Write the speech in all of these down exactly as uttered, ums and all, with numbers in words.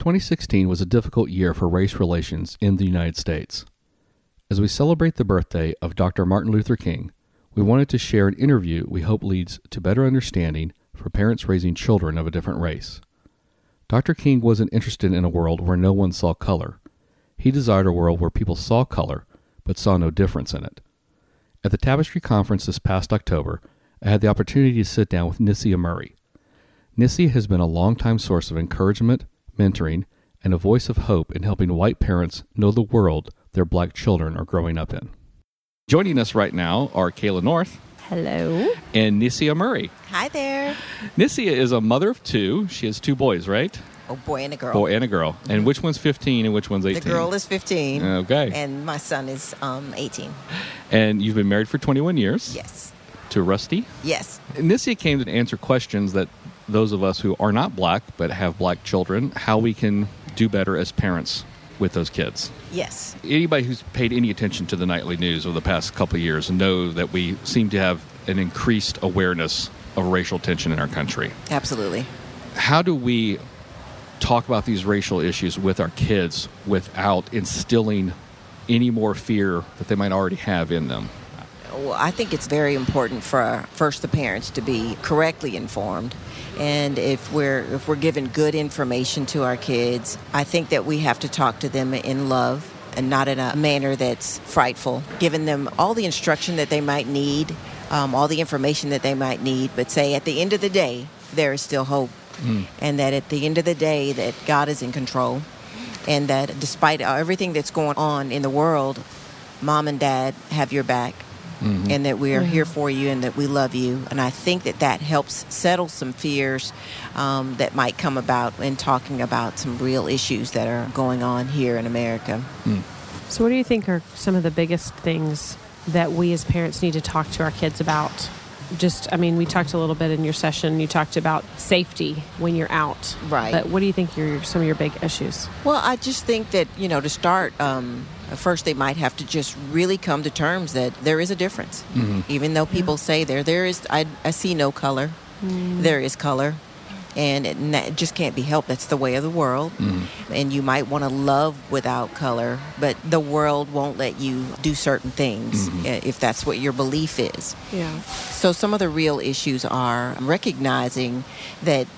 twenty sixteen was a difficult year for race relations in the United States. As we celebrate the birthday of Doctor Martin Luther King, we wanted to share an interview we hope leads to better understanding for parents raising children of a different race. Doctor King wasn't interested in a world where no one saw color. He desired a world where people saw color, but saw no difference in it. At the Tapestry Conference this past October, I had the opportunity to sit down with Nisha Murray. Nisha has been a longtime source of encouragement, mentoring, and a voice of hope in helping white parents know the world their black children are growing up in. Joining us right now are Kayla North. Hello. And Nisha Murray. Hi there. Nisha is a mother of two. She has two boys, right? A boy and a girl. Boy and a girl. Mm-hmm. And which one's fifteen and which one's eighteen? The girl is fifteen. Okay. And my son is um, eighteen. And you've been married for twenty-one years. Yes. To Rusty. Yes. And Nisha came to answer questions that those of us who are not black but have black children, how we can do better as parents with those kids. Yes. Anybody who's paid any attention to the nightly news over the past couple of years know that we seem to have an increased awareness of racial tension in our country. Absolutely. How do we talk about these racial issues with our kids without instilling any more fear that they might already have in them? Well, I think it's very important for first the parents to be correctly informed, and if we're if we're given good information to our kids, I think that we have to talk to them in love and not in a manner that's frightful, giving them all the instruction that they might need, um, all the information that they might need, but say at the end of the day there is still hope, mm. and that at the end of the day that God is in control, and that despite everything that's going on in the world, Mom and Dad have your back. Mm-hmm. And that we are mm-hmm. here for you and that we love you. And I think that that helps settle some fears um, that might come about in talking about some real issues that are going on here in America. Mm. So what do you think are some of the biggest things that we as parents need to talk to our kids about? Just, I mean, we talked a little bit in your session, you talked about safety when you're out. Right. But what do you think are some of your big issues? Well, I just think that, you know, to start... Um, First, they might have to just really come to terms that there is a difference. Mm-hmm. Even though people yeah. say there, there is, I, I see no color. Mm. There is color. And it, and that just can't be helped. That's the way of the world. Mm. And you might want to love without color, but the world won't let you do certain things mm-hmm. if that's what your belief is. Yeah. So some of the real issues are recognizing that,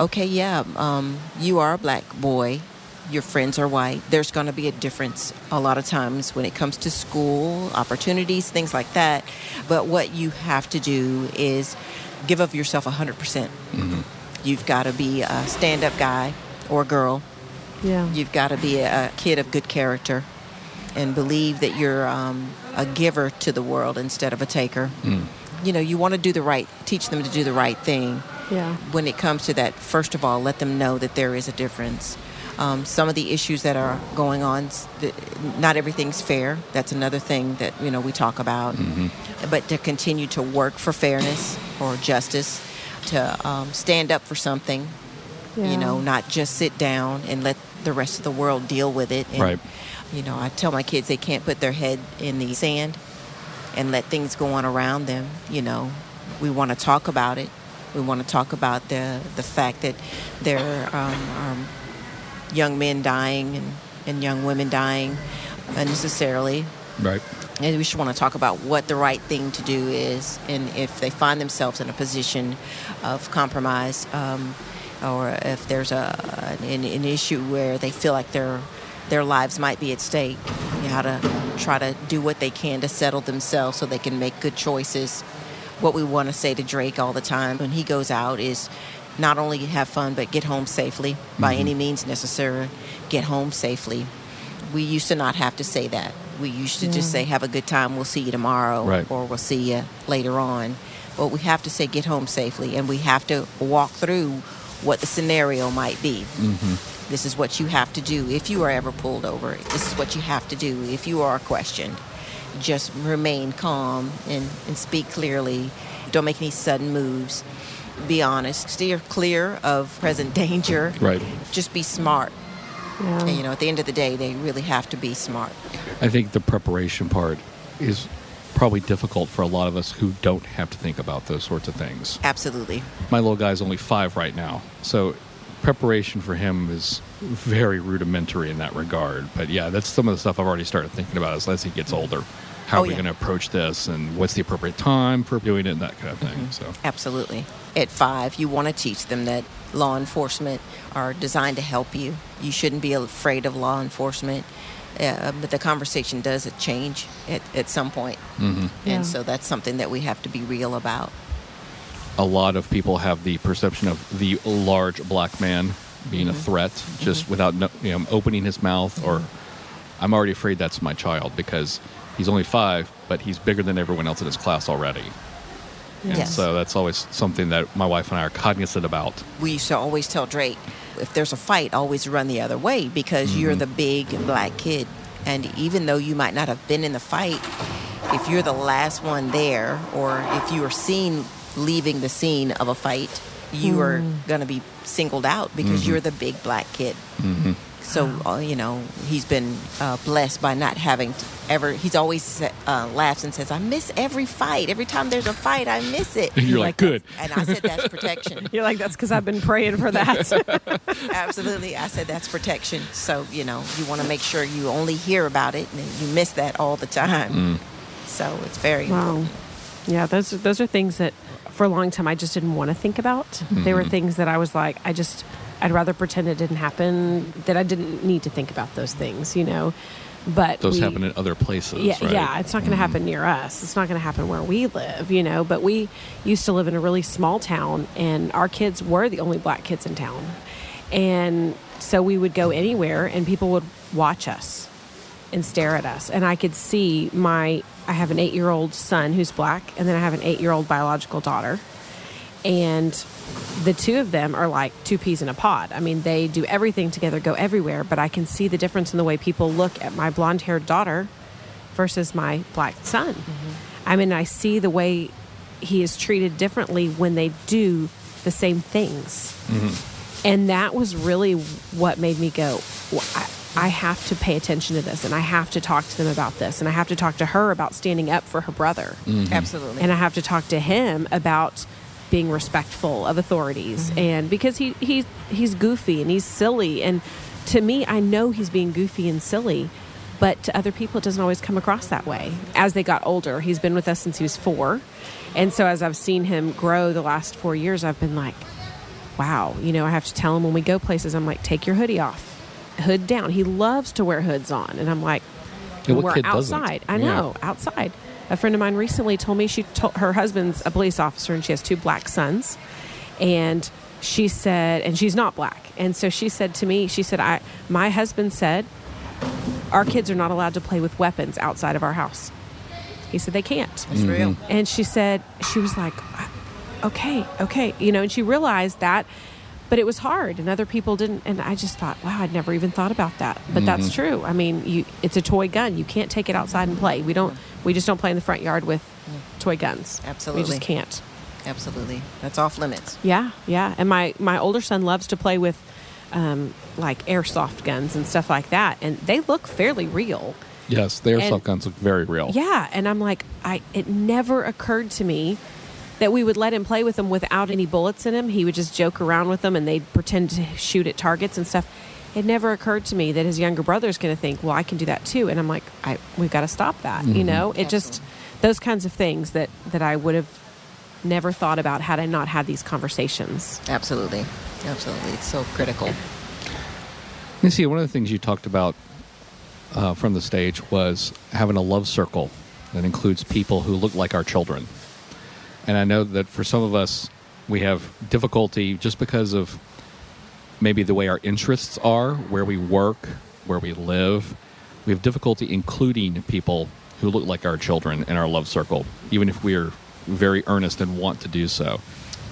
okay, yeah, um, you are a black boy. Your friends are white. There's going to be a difference a lot of times when it comes to school, opportunities, things like that. But what you have to do is give of yourself one hundred percent. Mm-hmm. You've got to be a stand-up guy or girl. Yeah. You've got to be a kid of good character and believe that you're um, a giver to the world instead of a taker. Mm. You know, you want to do the right, teach them to do the right thing. Yeah. When it comes to that, first of all, let them know that there is a difference. Um, some of the issues that are going on, the, not everything's fair. That's another thing that, you know, we talk about. Mm-hmm. But to continue to work for fairness or justice, to um, stand up for something, yeah. you know, not just sit down and let the rest of the world deal with it. And, right. You know, I tell my kids they can't put their head in the sand and let things go on around them. You know, we want to talk about it. We want to talk about the, the fact that there um, are... young men dying and, and young women dying unnecessarily. Right. And we should want to talk about what the right thing to do is, and if they find themselves in a position of compromise, um, or if there's a an, an issue where they feel like their their lives might be at stake, you know, how to try to do what they can to settle themselves so they can make good choices. What we want to say to Drake all the time when he goes out is, not only have fun, but get home safely by mm-hmm. any means necessary. Get home safely. We used to not have to say that. We used to yeah. just say, have a good time. We'll see you tomorrow, right. or we'll see you later on. But we have to say, get home safely. And we have to walk through what the scenario might be. Mm-hmm. This is what you have to do if you are ever pulled over. This is what you have to do if you are questioned. Just remain calm and, and speak clearly. Don't make any sudden moves. Be honest. Steer clear of present danger. Right. Just be smart. Yeah. And, you know, at the end of the day, they really have to be smart. I think the preparation part is probably difficult for a lot of us who don't have to think about those sorts of things. Absolutely. My little guy's only five right now, so preparation for him is very rudimentary in that regard. But yeah, that's some of the stuff I've already started thinking about is as he gets older. How oh, are we yeah. going to approach this, and what's the appropriate time for doing it, and that kind of thing. Mm-hmm. So absolutely. At five, you want to teach them that law enforcement are designed to help you. You shouldn't be afraid of law enforcement. Uh, but the conversation does change at, at some point. Mm-hmm. Yeah. And so that's something that we have to be real about. A lot of people have the perception of the large black man being mm-hmm. a threat, just mm-hmm. without you know, opening his mouth, mm-hmm. or I'm already afraid that's my child because he's only five, but he's bigger than everyone else in his class already. And yes. so that's always something that my wife and I are cognizant about. We used to always tell Drake, if there's a fight, always run the other way because mm-hmm. you're the big black kid. And even though you might not have been in the fight, if you're the last one there, or if you are seen leaving the scene of a fight, you mm-hmm. are going to be singled out because mm-hmm. you're the big black kid. Mm-hmm. So, you know, he's been uh, blessed by not having to ever, he's always uh, laughs and says, I miss every fight. Every time there's a fight, I miss it. And you're like, good. And I said, that's protection. You're like, that's because I've been praying for that. Absolutely. I said, that's protection. So, you know, you want to make sure you only hear about it and you miss that all the time. Mm. So it's very wow. important. Yeah, those, those are things that for a long time I just didn't want to think about. Mm-hmm. They were things that I was like, I just... I'd rather pretend it didn't happen, that I didn't need to think about those things, you know. But those we, happen in other places, yeah, right? Yeah, it's not going to mm-hmm. happen near us. It's not going to happen where we live, you know. But we used to live in a really small town, and our kids were the only black kids in town. And so we would go anywhere, and people would watch us and stare at us. And I could see my, I have an eight-year-old son who's black, and then I have an eight-year-old biological daughter. And the two of them are like two peas in a pod. I mean, they do everything together, go everywhere, but I can see the difference in the way people look at my blonde-haired daughter versus my black son. Mm-hmm. I mean, I see the way he is treated differently when they do the same things. Mm-hmm. And that was really what made me go, well, I, I have to pay attention to this, and I have to talk to them about this, and I have to talk to her about standing up for her brother. Mm-hmm. Absolutely. And I have to talk to him about being respectful of authorities, mm-hmm. and because he, he he's goofy and he's silly, and to me, I know he's being goofy and silly, but to other people, it doesn't always come across that way. As they got older, he's been with us since he was four, and so as I've seen him grow the last four years, I've been like, wow, you know, I have to tell him when we go places, I'm like, take your hoodie off, hood down. He loves to wear hoods on, and I'm like, yeah, we're outside. Doesn't? I know, yeah. outside. A friend of mine recently told me she told her husband's a police officer and she has two black sons, and she said, and she's not black. And so she said to me, she said, I, my husband said, our kids are not allowed to play with weapons outside of our house. He said, they can't. That's mm-hmm. real. And she said, she was like, okay, okay. You know, and she realized that, but it was hard and other people didn't. And I just thought, wow, I'd never even thought about that. But mm-hmm. that's true. I mean, you, it's a toy gun. You can't take it outside and play. We don't, we just don't play in the front yard with toy guns. Absolutely. We just can't. Absolutely. That's off limits. Yeah. Yeah. And my, my older son loves to play with, um, like airsoft guns and stuff like that. And they look fairly real. Yes. The airsoft and, guns look very real. Yeah. And I'm like, I, it never occurred to me that we would let him play with them without any bullets in him. He would just joke around with them and they'd pretend to shoot at targets and stuff. It never occurred to me that his younger brother's going to think, well, I can do that too. And I'm like, I, we've got to stop that. Mm-hmm. You know, it Absolutely. Just, those kinds of things that, that I would have never thought about had I not had these conversations. Absolutely. Absolutely. It's so critical. Yeah. Nisha, one of the things you talked about uh, from the stage was having a love circle that includes people who look like our children. And I know that for some of us, we have difficulty just because of maybe the way our interests are, where we work, where we live. We have difficulty including people who look like our children in our love circle, even if we're very earnest and want to do so.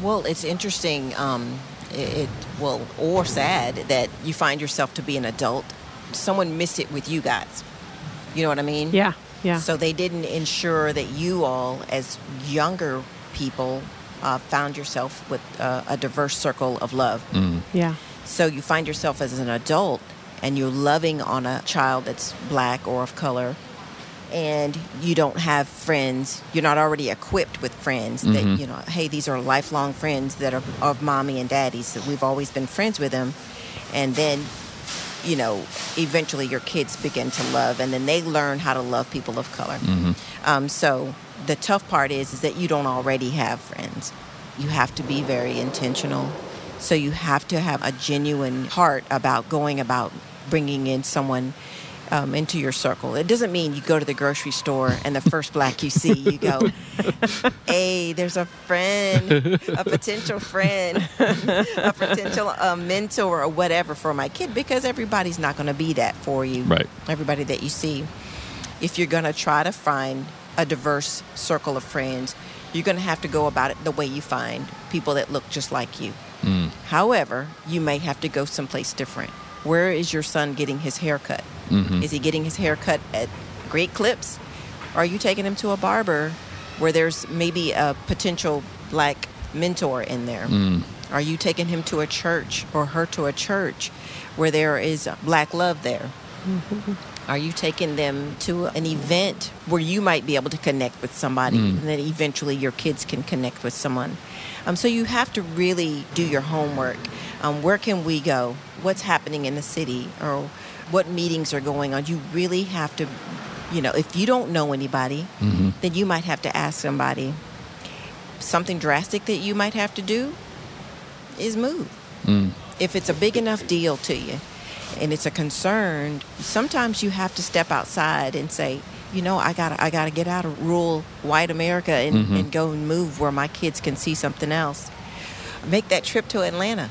Well, it's interesting, um, it, it well, or sad that you find yourself to be an adult. Someone missed it with you guys. You know what I mean? Yeah, yeah. So they didn't ensure that you all, as younger people uh, found yourself with uh, a diverse circle of love. Mm. Yeah. So you find yourself as an adult and you're loving on a child that's black or of color, and you don't have friends, you're not already equipped with friends that, mm-hmm. you know, hey, these are lifelong friends that are of mommy and daddy, so we've always been friends with them. And then, you know, eventually your kids begin to love, and then they learn how to love people of color. Mm-hmm. Um, so the tough part is, is that you don't already have friends. You have to be very intentional. So you have to have a genuine heart about going about bringing in someone Um, into your circle. It doesn't mean you go to the grocery store and the first black you see, you go, hey, there's a friend, a potential friend, a potential uh, mentor or whatever for my kid, because everybody's not going to be that for you. Right. Everybody that you see. If you're going to try to find a diverse circle of friends, you're going to have to go about it the way you find people that look just like you. Mm. However, you may have to go someplace different. Where is your son getting his hair cut? Mm-hmm. Is he getting his hair cut at Great Clips? Or are you taking him to a barber where there's maybe a potential black mentor in there? Mm. Are you taking him to a church or her to a church where there is black love there? Mm-hmm. Are you taking them to an event where you might be able to connect with somebody, mm. and then eventually your kids can connect with someone? Um, so you have to really do your homework. Um, where can we go? What's happening in the city? Or what meetings are going on? You really have to, you know, if you don't know anybody, mm-hmm. then you might have to ask somebody. Something drastic that you might have to do is move. Mm. If it's a big enough deal to you and it's a concern, sometimes you have to step outside and say, you know, I gotta, I gotta get out of rural white America and, mm-hmm. and go and move where my kids can see something else. Make that trip to Atlanta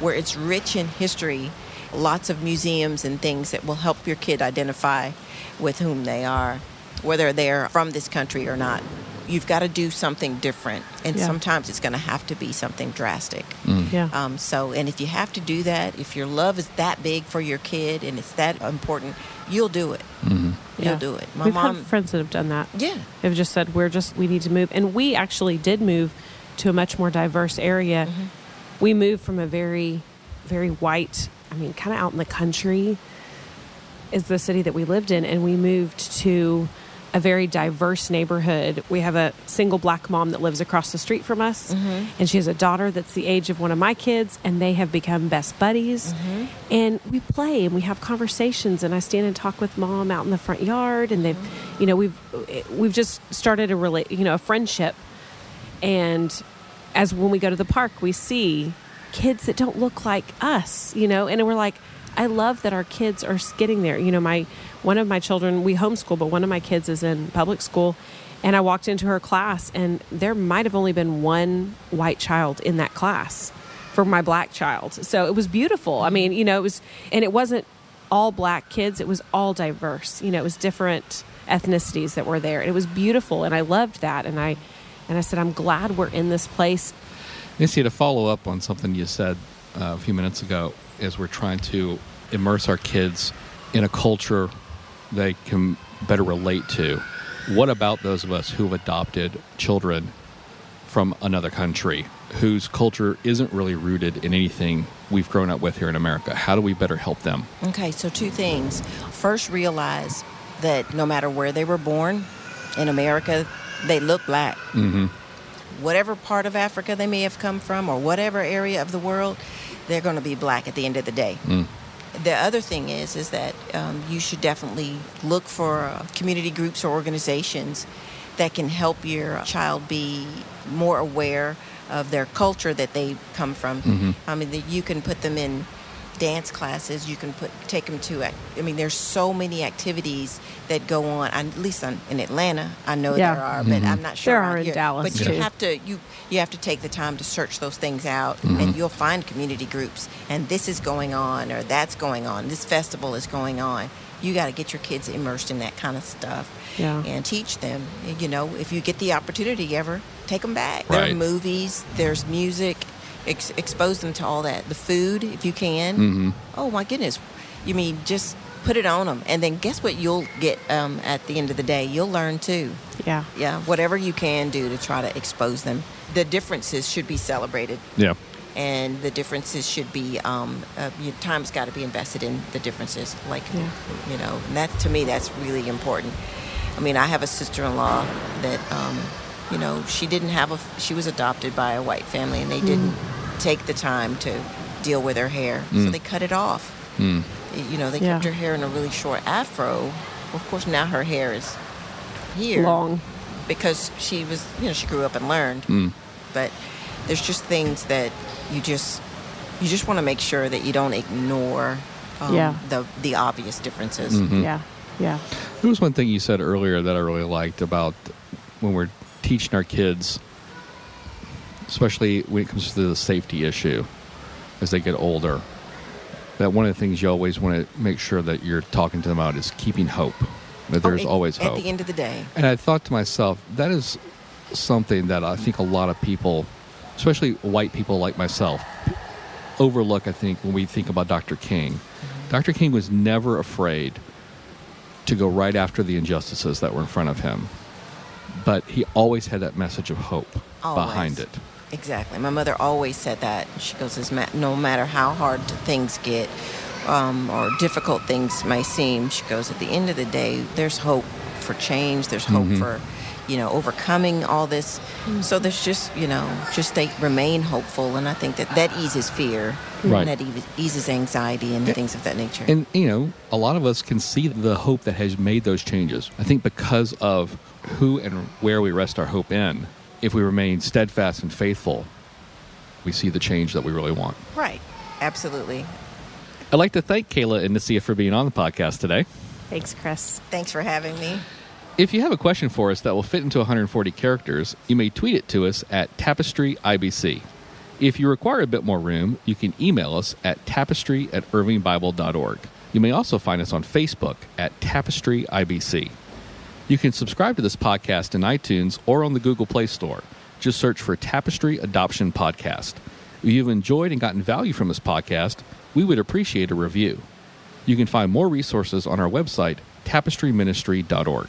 where it's rich in history, lots of museums and things that will help your kid identify with whom they are, whether they're from this country or not. You've got to do something different, and yeah. sometimes it's going to have to be something drastic. Mm. Yeah. Um, so, and if you have to do that, if your love is that big for your kid and it's that important, you'll do it. Mm-hmm. You'll yeah. do it. My We've mom had friends that have done that. Yeah, they've just said we're just we need to move, and we actually did move to a much more diverse area. Mm-hmm. We moved from a very, very white. I mean, kind of out in the country is the city that we lived in. And we moved to a very diverse neighborhood. We have a single black mom that lives across the street from us. Mm-hmm. And she has a daughter that's the age of one of my kids. And they have become best buddies. Mm-hmm. And we play and we have conversations. And I stand and talk with mom out in the front yard. And they've, mm-hmm. you know, we've we've just started a rela- you know, a friendship. And as when we go to the park, we see kids that don't look like us, you know, and we're like, I love that our kids are getting there. You know, my, one of my children, we homeschool, but one of my kids is in public school, and I walked into her class and there might've only been one white child in that class for my black child. So it was beautiful. I mean, you know, it was, and it wasn't all black kids. It was all diverse, you know, it was different ethnicities that were there, and it was beautiful. And I loved that. And I, and I said, I'm glad we're in this place. Nisha, to follow up on something you said uh, a few minutes ago, is we're trying to immerse our kids in a culture they can better relate to. What about those of us who've adopted children from another country whose culture isn't really rooted in anything we've grown up with here in America? How do we better help them? Okay, so two things. First, realize that no matter where they were born in America, they look black. Mm-hmm. Whatever part of Africa they may have come from or whatever area of the world, they're going to be black at the end of the day. Mm. The other thing is, is that um, you should definitely look for uh, community groups or organizations that can help your child be more aware of their culture that they come from. Mm-hmm. I mean, that you can put them in dance classes. You can put take them to, I mean, there's so many activities that go on, at least in Atlanta. I know yeah. there are, but mm-hmm. I'm not sure. There are in here. Dallas, But you yeah. have to you you have to take the time to search those things out, mm-hmm. and you'll find community groups, and this is going on, or that's going on, this festival is going on. You got to get your kids immersed in that kind of stuff yeah. and teach them. You know, if you get the opportunity ever, take them back. Right. There are movies, there's music. Ex- expose them to all that. The food, if you can. Mm-hmm. Oh, my goodness. You mean, just put it on them. And then guess what you'll get um, at the end of the day? You'll learn, too. Yeah. Yeah. Whatever you can do to try to expose them. The differences should be celebrated. Yeah. And the differences should be, um, uh, your time's got to be invested in the differences. Like, yeah. you know, that to me, that's really important. I mean, I have a sister-in-law that, um, you know, she didn't have a, she was adopted by a white family, and they mm. didn't take the time to deal with her hair. Mm. So they cut it off. Mm. You know, they yeah. kept her hair in a really short afro. Well, of course, now her hair is here. Long. Because she was, you know, she grew up and learned. Mm. But there's just things that you just, you just want to make sure that you don't ignore um, yeah. the the obvious differences. Mm-hmm. Yeah, yeah. There was one thing you said earlier that I really liked about when we're teaching our kids, especially when it comes to the safety issue as they get older, that one of the things you always want to make sure that you're talking to them about is keeping hope, that there's oh, it, always hope. At the end of the day. And I thought to myself, that is something that I think a lot of people, especially white people like myself, overlook, I think, when we think about Doctor King. Mm-hmm. Doctor King was never afraid to go right after the injustices that were in front of him. But he always had that message of hope always. Behind it. Exactly. My mother always said that. She goes, no matter how hard things get um, or difficult things may seem, she goes, at the end of the day, there's hope for change. There's hope mm-hmm. for, you know, overcoming all this. Mm-hmm. So there's just, you know, just they remain hopeful. And I think that that eases fear. Right. And that e- eases anxiety and, and things of that nature. And, you know, a lot of us can see the hope that has made those changes. I think because of who and where we rest our hope in, if we remain steadfast and faithful, we see the change that we really want. Right. Absolutely. I'd like to thank Kayla and Nisha for being on the podcast today. Thanks, Chris. Thanks for having me. If you have a question for us that will fit into one hundred forty characters, you may tweet it to us at Tapestry I B C. If you require a bit more room, you can email us at tapestry at irving bible dot org. You may also find us on Facebook at Tapestry I B C. You can subscribe to this podcast in iTunes or on the Google Play Store. Just search for Tapestry Adoption Podcast. If you've enjoyed and gotten value from this podcast, we would appreciate a review. You can find more resources on our website, tapestry ministry dot org.